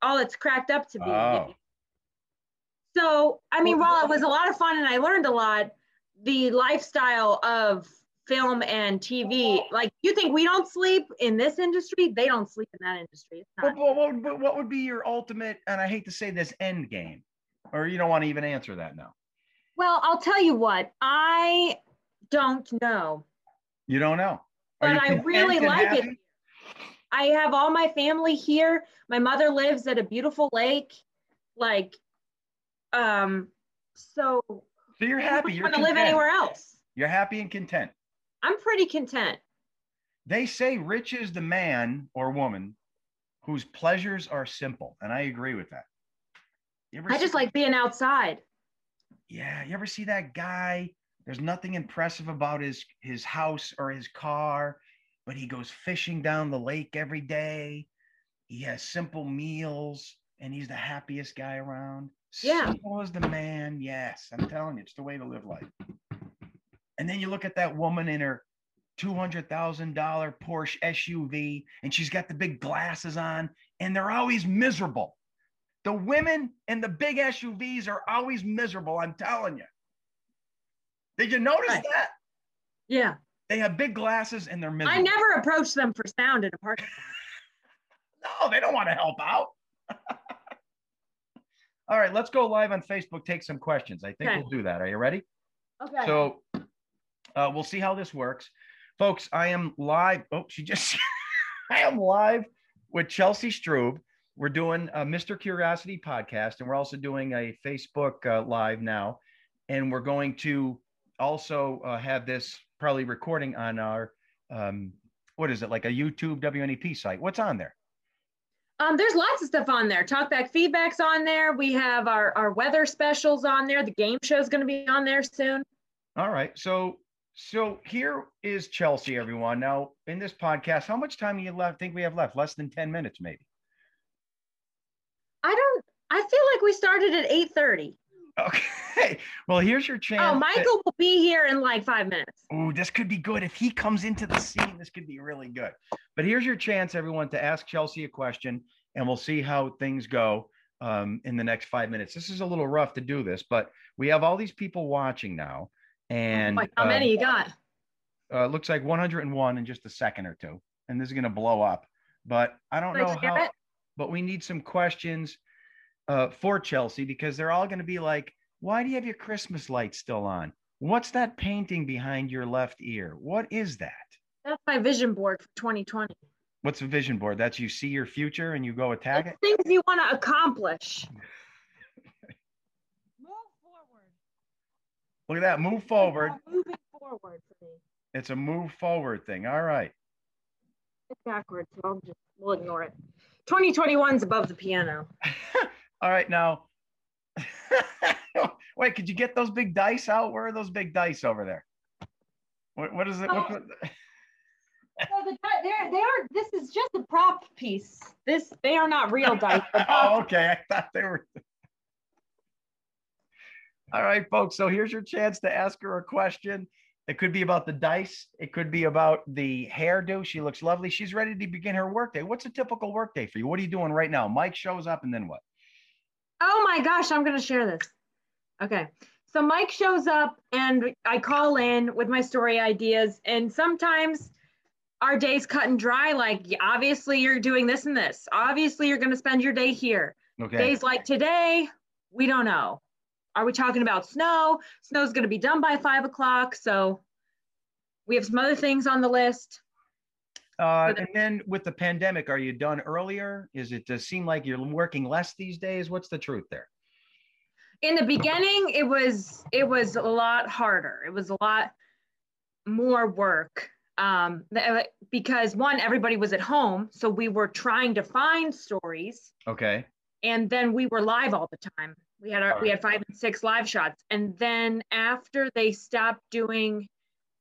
all it's cracked up to be. Oh. So I mean, while it was a lot of fun and I learned a lot, the lifestyle of film and TV, like, you think we don't sleep in this industry? They don't sleep in that industry. It's not. Well, what would be your ultimate, and I hate to say this, end game? Or you don't want to even answer that now? Well, I'll tell you what, I don't know. You don't know? But I really like it. I have all my family here. My mother lives at a beautiful lake. Like, so you're happy. You're not going to live anywhere else. You're happy and content. I'm pretty content. They say rich is the man or woman whose pleasures are simple. And I agree with that. I just like being outside. Yeah. You ever see that guy? There's nothing impressive about his house or his car, but he goes fishing down the lake every day. He has simple meals and he's the happiest guy around. Yeah. Simple is the man. Yes. I'm telling you, it's the way to live life. And then you look at that woman in her $200,000 Porsche SUV, and she's got the big glasses on, and they're always miserable. The women and the big SUVs are always miserable, I'm telling you. Did you notice that? Yeah. They have big glasses, and they're miserable. I never approach them for sound in a parking lot. No, they don't want to help out. All right, let's go live on Facebook, take some questions. I think we'll do that. Are you ready? Okay. So... we'll see how this works. Folks, I am live. Oh, I am live with Chelsea Strub. We're doing a Mr. Curiosity podcast, and we're also doing a Facebook live now. And we're going to also have this probably recording on our, like a YouTube WNEP site. What's on there? There's lots of stuff on there. Talkback Feedback's on there. We have our weather specials on there. The game show's going to be on there soon. All right. So here is Chelsea, everyone. Now, in this podcast, how much time do you think we have left? Less than 10 minutes, maybe. I feel like we started at 8:30. Okay. Well, here's your chance. Oh, Michael will be here in like 5 minutes. Oh, this could be good. If he comes into the scene, this could be really good. But here's your chance, everyone, to ask Chelsea a question, and we'll see how things go in the next 5 minutes. This is a little rough to do this, but we have all these people watching now. And how many you got? Looks like 101 in just a second or two. And this is going to blow up. But I don't know how, but we need some questions for Chelsea, because they're all going to be like, why do you have your Christmas lights still on? What's that painting behind your left ear? What is that? That's my vision board for 2020. What's a vision board? That's you see your future and you go attack it? Things you want to accomplish. Move forward. Look at that. Move forward. Moving forward for me. It's a move forward thing. All right. It's backwards, so I'll just, we'll ignore it. 2021's above the piano. All right, now. Wait, could you get those big dice out? Where are those big dice over there? What is it? Oh. So they are. This is just a prop piece. They are not real dice. Oh, okay. I thought they were. All right, folks. So here's your chance to ask her a question. It could be about the dice. It could be about the hairdo. She looks lovely. She's ready to begin her workday. What's a typical workday for you? What are you doing right now? Mike shows up, and then what? Oh my gosh, I'm going to share this. Okay. So Mike shows up, and I call in with my story ideas, and sometimes our day's cut and dry, like obviously you're doing this and this. Obviously you're going to spend your day here. Okay. Days like today, we don't know. Are we talking about snow? Snow's going to be done by 5 o'clock. So we have some other things on the list. And then with the pandemic, are you done earlier? Does it seem like you're working less these days? What's the truth there? In the beginning, it was a lot harder. It was a lot more work. Because one, everybody was at home, so we were trying to find stories. Okay. And then we were live all the time. We had our, we had 5 and 6 live shots. And then after they stopped doing,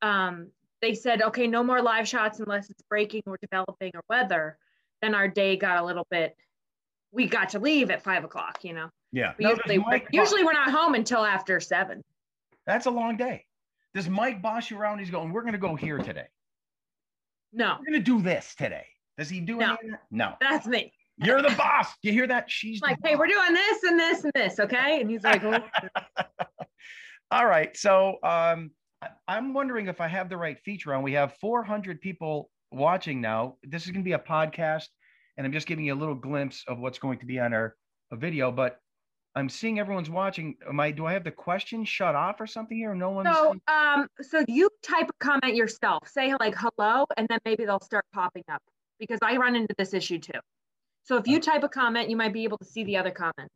they said, okay, no more live shots unless it's breaking or developing or weather. Then our day got a little bit, we got to leave at 5 o'clock, you know? Yeah. We usually we're not home until after 7. That's a long day. Does Mike boss you around? He's going, we're going to go here today. No. We're going to do this today. Does he do any of that? No. That's me. You're the boss. You hear that? She's like, hey, we're doing this and this and this, okay? And he's like, oh. All right. So I'm wondering if I have the right feature on. We have 400 people watching now. This is going to be a podcast, and I'm just giving you a little glimpse of what's going to be on our video, but I'm seeing everyone's watching. Do I have the question shut off or something here? No one's. So, so you type a comment yourself. Say like hello, and then maybe they'll start popping up, because I run into this issue too. So if you type a comment, you might be able to see the other comments,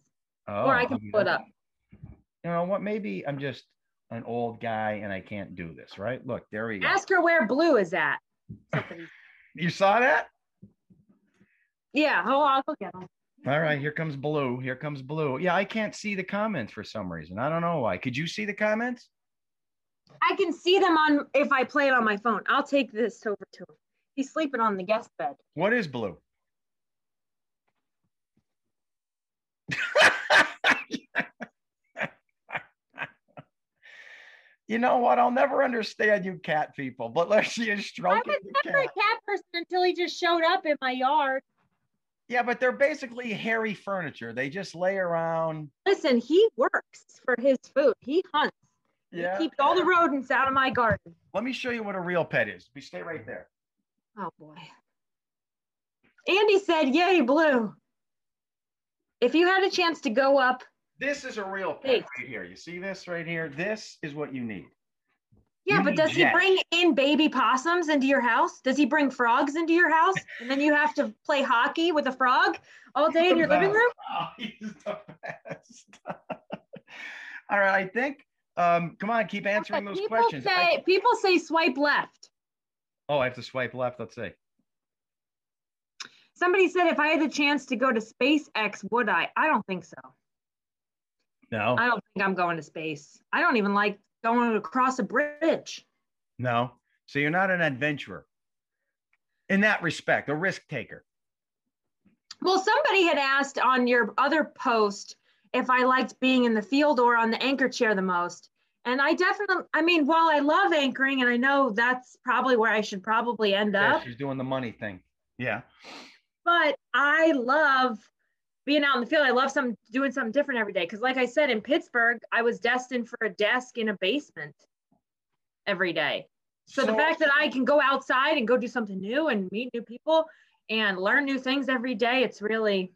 or I can pull it up. You know what? Maybe I'm just an old guy and I can't do this. Right? Look, there we go. Ask her where blue is at. You saw that? Yeah. Oh, I'll go get them. All right, here comes blue. Here comes blue. Yeah, I can't see the comments for some reason. I don't know why. Could you see the comments? I can see them on if I play it on my phone. I'll take this over to him. He's sleeping on the guest bed. What is blue? You know what? I'll never understand you cat people, but let's see a stroke. I was never a cat person until he just showed up in my yard. Yeah, but they're basically hairy furniture. They just lay around. Listen, he works for his food. He hunts. Yeah. He keeps all the rodents out of my garden. Let me show you what a real pet is. We stay right there. Oh, boy. Andy said, yay, blue. If you had a chance to go up. This is a real pet right here. You see this right here? This is what you need. Yeah, but does he bring in baby possums into your house? Does he bring frogs into your house? And then you have to play hockey with a frog all day in your living room? Oh, he's the best. All right, I think, come on, keep answering those questions. People say swipe left. Oh, I have to swipe left, let's see. Somebody said, if I had the chance to go to SpaceX, would I? I don't think so. No. I don't think I'm going to space. I don't even like going to cross a bridge. No. So you're not an adventurer in that respect, a risk taker. Well, somebody had asked on your other post if I liked being in the field or on the anchor chair the most. And I definitely, I mean, while I love anchoring and I know that's probably where I should probably end up. She's doing the money thing. Yeah. But I love being out in the field. I love doing something different every day. Because like I said, in Pittsburgh, I was destined for a desk in a basement every day. So the fact that I can go outside and go do something new and meet new people and learn new things every day, it's really,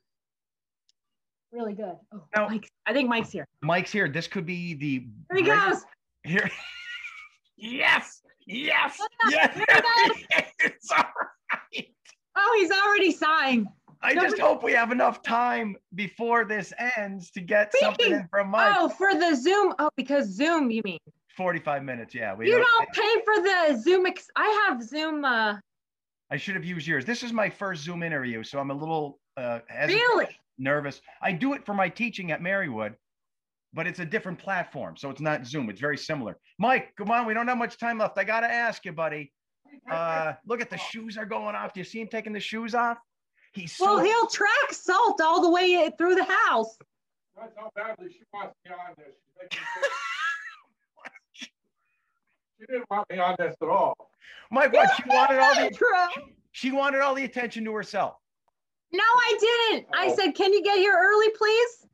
really good. Oh, now, I think Mike's here. Mike's here. This could be the... Here he goes. Here. Yes. Yes. Yes. It's all right. Oh, he's already sighing. I just hope we have enough time before this ends to get something in from Mike. Oh, for the Zoom. Oh, because Zoom, you mean? 45 minutes, yeah. You don't pay for the Zoom. I have Zoom. I should have used yours. This is my first Zoom interview, so I'm a little nervous. I do it for my teaching at Marywood, but it's a different platform, so it's not Zoom. It's very similar. Mike, come on. We don't have much time left. I got to ask you, buddy. Look at the shoes are going off. Do you see him taking the shoes off? He's so... Well, he'll track Salt all the way through the house. That's how badly she wants me on this. She didn't want me on this at all. Mike, what? She wanted all the attention to herself. No, I didn't. Oh. I said, can you get here early, please?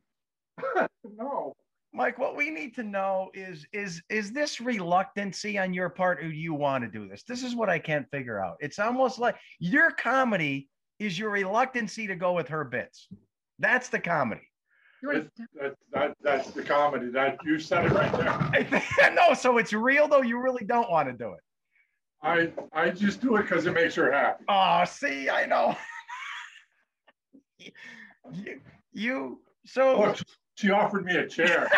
No. Mike, what we need to know is this reluctancy on your part, or do you want to do this? This is what I can't figure out. It's almost like your comedy is your reluctancy to go with her bits. That's the comedy. That's the comedy. That you said it right there. No, so it's real though. You really don't want to do it. I just do it because it makes her happy. Oh, see, I know. She offered me a chair.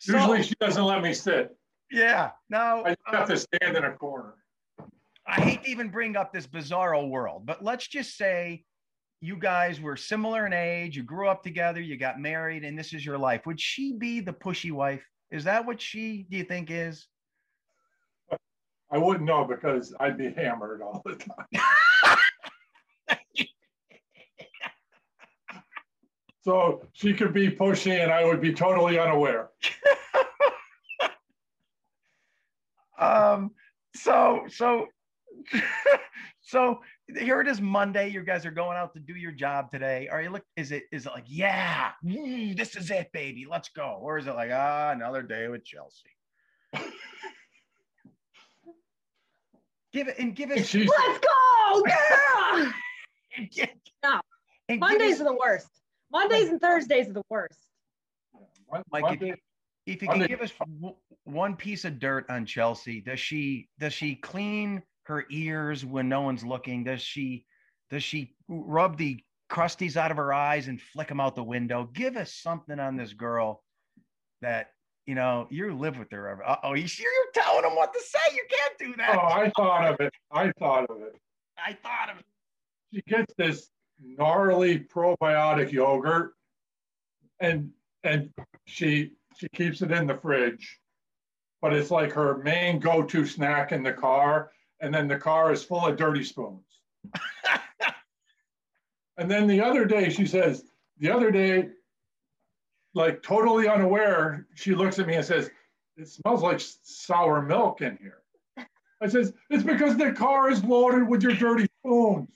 Usually she doesn't let me sit. Yeah. Now I just have to stand in a corner. I hate to even bring up this bizarro world, but let's just say you guys were similar in age, you grew up together, you got married, and this is your life. Would she be the pushy wife? Is that what she, do you think, is? I wouldn't know because I'd be hammered all the time. So she could be pushy and I would be totally unaware. So here it is Monday. You guys are going out to do your job today. Are you is it like, yeah, this is it, baby. Let's go. Or is it like, another day with Chelsea? give it. Let's go. Yeah. No. Mondays are the worst. Mondays and Thursdays are the worst. Mike, if you can give us one piece of dirt on Chelsea, does she clean her ears when no one's looking? Does she rub the crusties out of her eyes and flick them out the window? Give us something on this girl that, you know, you live with her. Oh, you sure you're telling them what to say? You can't do that. Oh, I thought of it. She gets this gnarly probiotic yogurt and she keeps it in the fridge, but it's like her main go-to snack in the car. And then the car is full of dirty spoons. And then the other day, she says, like totally unaware, she looks at me and says, it smells like sour milk in here. I says, it's because the car is loaded with your dirty spoons.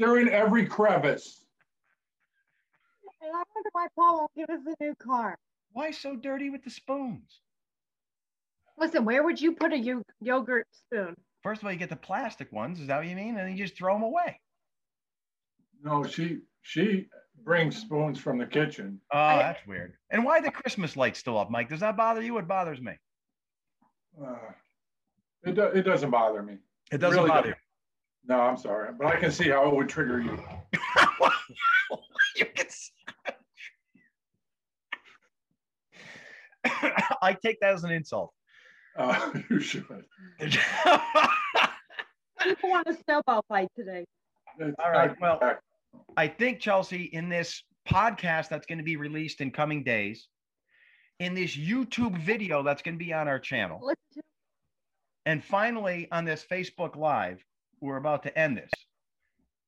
They're in every crevice. And I wonder why Paul won't give us a new car. Why so dirty with the spoons? Listen, where would you put a yogurt spoon? First of all, you get the plastic ones. Is that what you mean? And then you just throw them away. No, she brings spoons from the kitchen. Oh, that's weird. And why the Christmas lights still up, Mike? Does that bother you? It bothers me. It doesn't bother me. It doesn't really bother you? No, I'm sorry. But I can see how it would trigger you. You can see. I take that as an insult. You should. People want a snowball fight today. All right. Well, I think, Chelsea, in this podcast that's going to be released in coming days, in this YouTube video that's going to be on our channel, and finally on this Facebook Live, we're about to end this.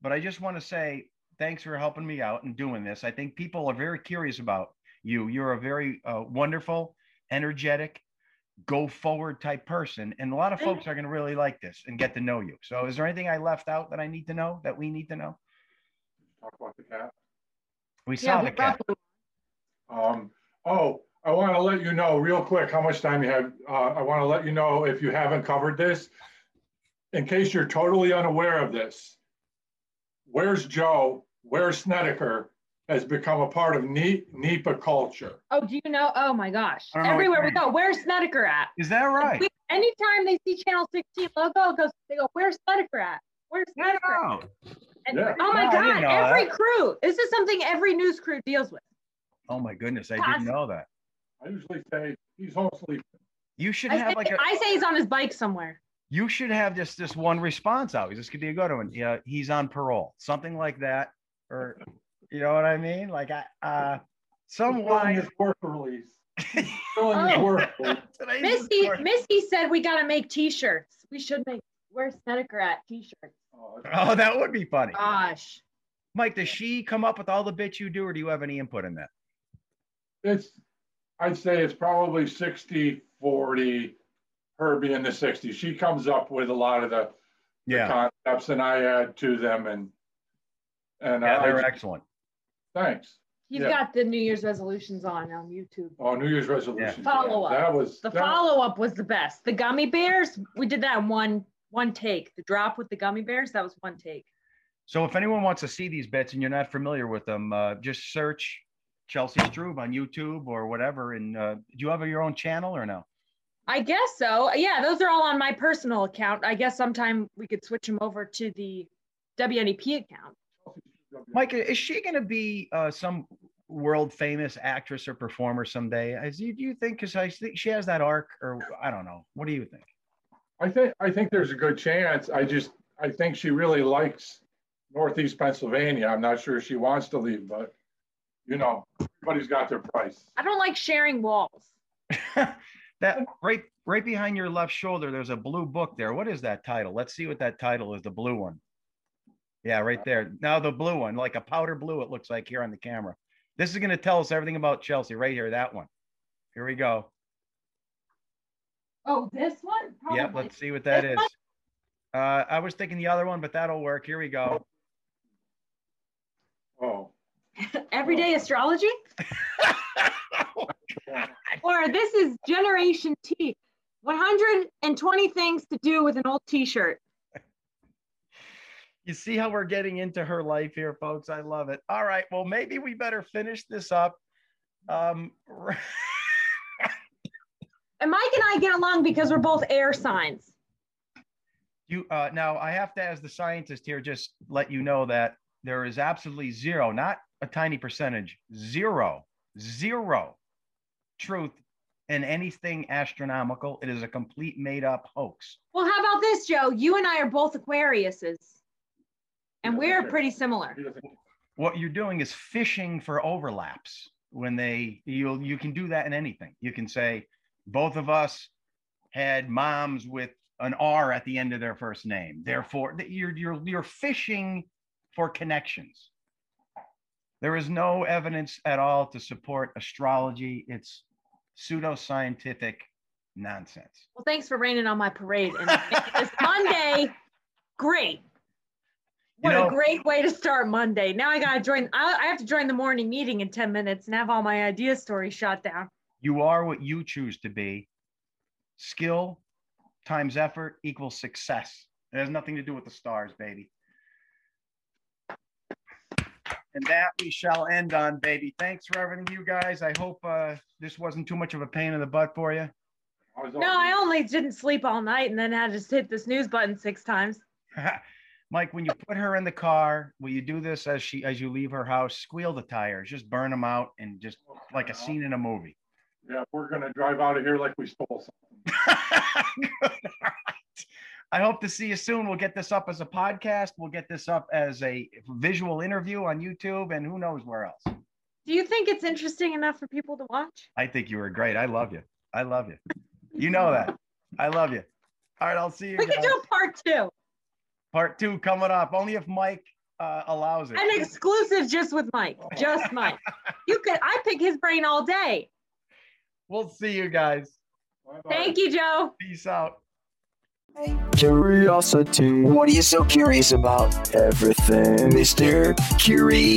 But I just want to say thanks for helping me out and doing this. I think people are very curious about you. You're a very wonderful, energetic, go forward type person. And a lot of folks are going to really like this and get to know you. So is there anything I left out that I need to know, that we need to know? Talk about the cat. We saw the cat. Oh, I want to let you know real quick how much time you have. I want to let you know, if you haven't covered this, in case you're totally unaware of this, Where's Joe, Where's Snedeker has become a part of NEPA culture. Oh, do you know? Oh my gosh. Everywhere we go, where's Snedeker at? Is that right? Anytime they see Channel 16 logo, they go, where's Snedeker at? Where's Snedeker at? And, oh my God, every crew. This is something every news crew deals with. Oh my goodness, I didn't know that. I usually say he's home sleeping. You should have like a... I say he's on his bike somewhere. You should have this one response out. This could be a good one. Yeah, he's on parole. Something like that. Or... You know what I mean? Like, some wise work release. Missy said we got to make t-shirts. We should make Where's Snedeker at t-shirts. Oh, that would be funny. Gosh. Mike, does she come up with all the bits you do, or do you have any input in that? I'd say it's probably 60-40, her being the 60. She comes up with a lot of the concepts, and I add to them, and they're excellent. Thanks. You've got the New Year's resolutions on YouTube. Oh, New Year's resolutions. Yeah. Follow-up. Follow-up was the best. The gummy bears, we did that in one take. The drop with the gummy bears, that was one take. So if anyone wants to see these bits and you're not familiar with them, just search Chelsea Strub on YouTube or whatever. And do you have your own channel or no? I guess so. Yeah, those are all on my personal account. I guess sometime we could switch them over to the WNEP account. Mike, is she going to be some world-famous actress or performer someday? Do you think? Because I think she has that arc, or I don't know. What do you think? I think there's a good chance. I think she really likes Northeast Pennsylvania. I'm not sure she wants to leave, but you know, everybody's got their price. I don't like sharing walls. That right behind your left shoulder, there's a blue book there. What is that title? Let's see what that title is. The blue one. Yeah, right there. Now the blue one, like a powder blue, it looks like here on the camera. This is going to tell us everything about Chelsea right here, that one. Here we go. Oh, this one? Probably. Yep, let's see what that is. I was thinking the other one, but that'll work. Here we go. Oh. Everyday astrology? Oh, God. Or this is Generation T. 120 things to do with an old t-shirt. You see how we're getting into her life here, folks? I love it. All right. Well, maybe we better finish this up. And Mike and I get along because we're both air signs. Now, I have to, as the scientist here, just let you know that there is absolutely zero, not a tiny percentage, zero truth in anything astronomical. It is a complete made-up hoax. Well, how about this, Joe? You and I are both Aquariuses. And we're pretty similar. What you're doing is fishing for overlaps. When you can do that in anything. You can say, both of us had moms with an R at the end of their first name. Therefore, you're fishing for connections. There is no evidence at all to support astrology. It's pseudoscientific nonsense. Well, thanks for raining on my parade. And this Monday, great. What a great way to start Monday. Now I got to join. I have to join the morning meeting in 10 minutes and have all my idea stories shot down. You are what you choose to be. Skill times effort equals success. It has nothing to do with the stars, baby. And that we shall end on, baby. Thanks for everything, you guys. I hope this wasn't too much of a pain in the butt for you. No, I only didn't sleep all night and then I just hit the snooze button 6 times. Mike, when you put her in the car, will you do this as you leave her house? Squeal the tires, just burn them out, and just like a scene in a movie. Yeah, we're gonna drive out of here like we stole something. Good. All right. I hope to see you soon. We'll get this up as a podcast. We'll get this up as a visual interview on YouTube, and who knows where else. Do you think it's interesting enough for people to watch? I think you were great. I love you. I love you. You know that. I love you. All right, I'll see you. We can do part 2. Part 2 coming up, only if Mike allows it. An exclusive just with Mike, just Mike. I pick his brain all day. We'll see you guys. Bye-bye. Thank you, Joe. Peace out. Hey. Curiosity. What are you so curious about? Everything, Mr. Curiosity.